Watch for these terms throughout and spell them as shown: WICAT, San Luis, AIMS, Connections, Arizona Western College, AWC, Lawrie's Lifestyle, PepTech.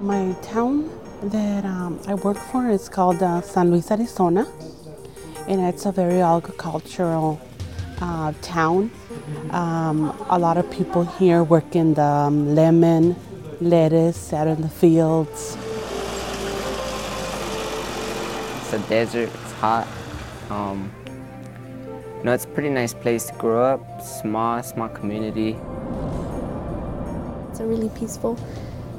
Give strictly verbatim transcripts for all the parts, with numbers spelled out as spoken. My town that um, I work for is called uh, San Luis, Arizona, and it's a very agricultural uh, town. Um, a lot of people here work in the um, lemon, lettuce, out in the fields. It's a desert, it's hot. Um, you know, it's a pretty nice place to grow up, small, small community. It's a really peaceful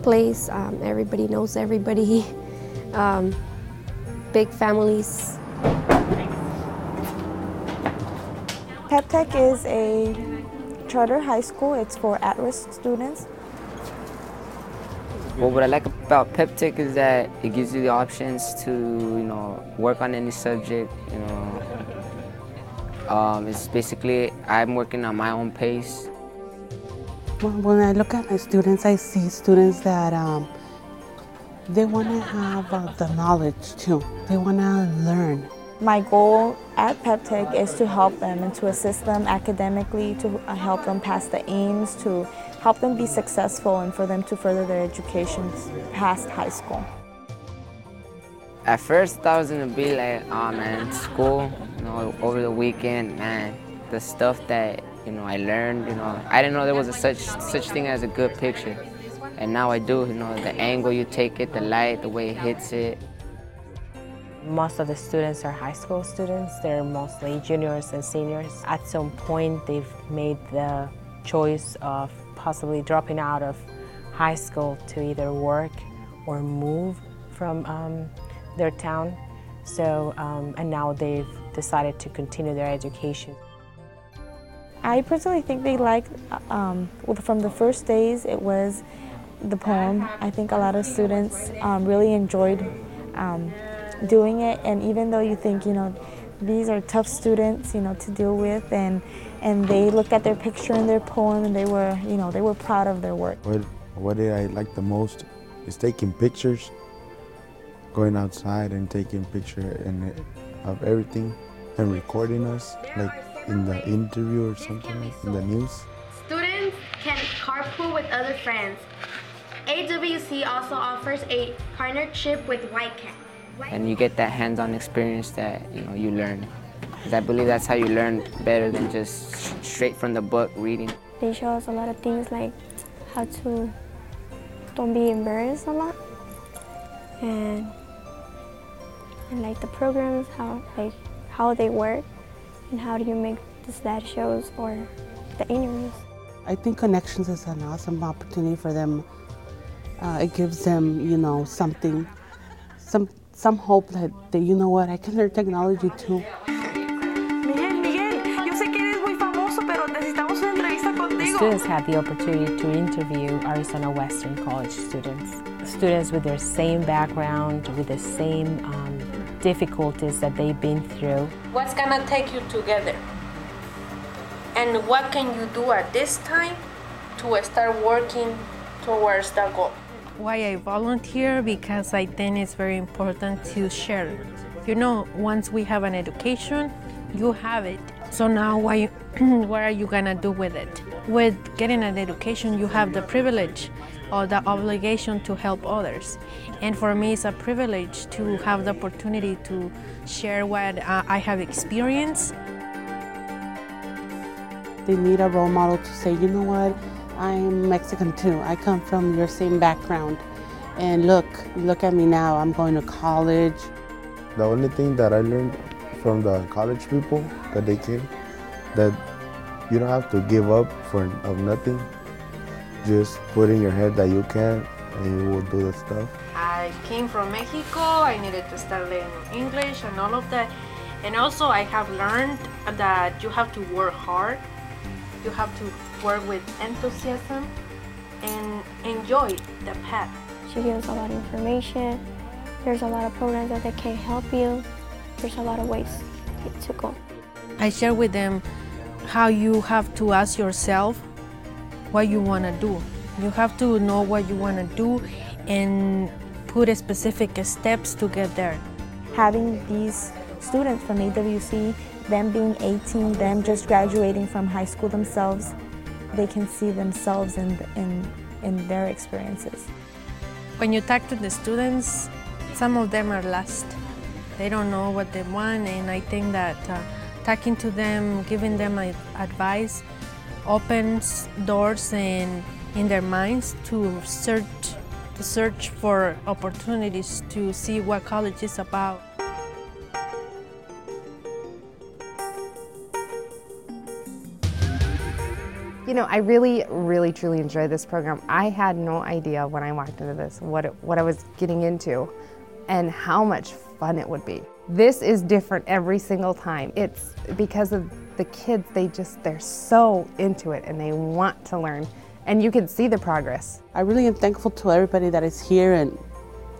place. Um, everybody knows everybody. Um, big families. PepTech is a charter high school. It's for at-risk students. Well, what I like about PepTech is that it gives you the options to, you know, work on any subject. You know, um, it's basically I'm working on my own pace. When I look at my students, I see students that um, they want to have uh, the knowledge too. They want to learn. My goal at PepTech is to help them and to assist them academically, to help them pass the AIMS, to help them be successful and for them to further their education past high school. At first, I was going to be like, oh man, school, you know, over the weekend, man, the stuff that you know, I learned, you know, I didn't know there was a such such thing as a good picture. And now I do, you know, the angle you take it, the light, the way it hits it. Most of the students are high school students. They're mostly juniors and seniors. At some point, they've made the choice of possibly dropping out of high school to either work or move from um, their town. So, um, and now they've decided to continue their education. I personally think they liked, um, from the first days, it was the poem. I think a lot of students um, really enjoyed um, doing it, and even though you think, you know, these are tough students, you know, to deal with, and and they looked at their picture and their poem, and they were, you know, they were proud of their work. What, what did I like the most is taking pictures, going outside and taking pictures of everything, and recording us, like, in the interview or something, like in the news. Students can carpool with other friends. A W C also offers a partnership with WICAT. And you get that hands-on experience that, you know, you learn. Because I believe that's how you learn better than just straight from the book reading. They show us a lot of things like how to don't be embarrassed a lot. And, and like the programs, how like how they work. And how do you make the slide shows or the interviews? I think Connections is an awesome opportunity for them. Uh, it gives them, you know, something, some some hope that, that, you know what, I can learn technology too. Miguel, Miguel, yo sé que eres muy famoso, pero necesitamos una entrevista contigo. Students had the opportunity to interview Arizona Western College students. Students with their same background, with the same um, difficulties that they've been through. What's gonna take you together? And what can you do at this time to start working towards that goal? Why I volunteer? Because I think it's very important to share. You know, once we have an education, you have it. So now why, what are you gonna do with it? With getting an education, you have the privilege or the obligation to help others. And for me, it's a privilege to have the opportunity to share what uh, I have experienced. They need a role model to say, you know what, I'm Mexican too. I come from your same background. And look, look at me now, I'm going to college. The only thing that I learned from the college people that they came, that you don't have to give up for of nothing. Just put in your head that you can, and you will do the stuff. I came from Mexico, I needed to start learning English and all of that. And also I have learned that you have to work hard, you have to work with enthusiasm, and enjoy the path. She gives a lot of information, there's a lot of programs that they can help you, there's a lot of ways to go. I share with them how you have to ask yourself what you want to do. You have to know what you want to do and put specific steps to get there. Having these students from A W C, them being eighteen, them just graduating from high school themselves, they can see themselves in, in, in their experiences. When you talk to the students, some of them are lost. They don't know what they want, and I think that uh, talking to them, giving them advice, opens doors in, in their minds to search, to search for opportunities to see what college is about. You know, I really, really, truly enjoy this program. I had no idea when I walked into this what it, what I was getting into and how much fun it would be. This is different every single time. It's because of the kids, they just, they're so into it and they want to learn. And you can see the progress. I really am thankful to everybody that is here and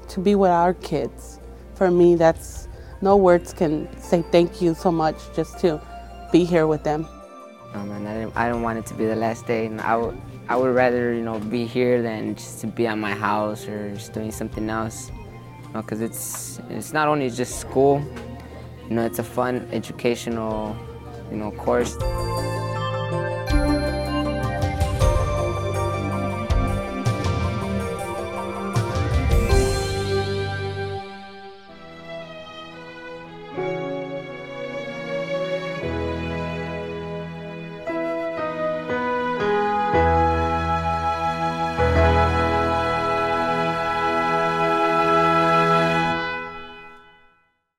to be with our kids. For me, that's, no words can say thank you so much just to be here with them. Oh man, I didn't, I didn't want it to be the last day, and I would, I would rather, you know, be here than just to be at my house or just doing something else. You know, because it's, it's not only just school, you know, it's a fun educational, you know, course.